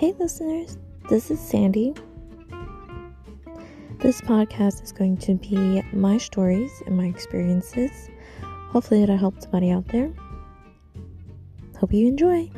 Hey listeners, this is Sandy. This podcast is going to be my stories and my experiences. Hopefully that helped somebody out there. Hope you enjoy.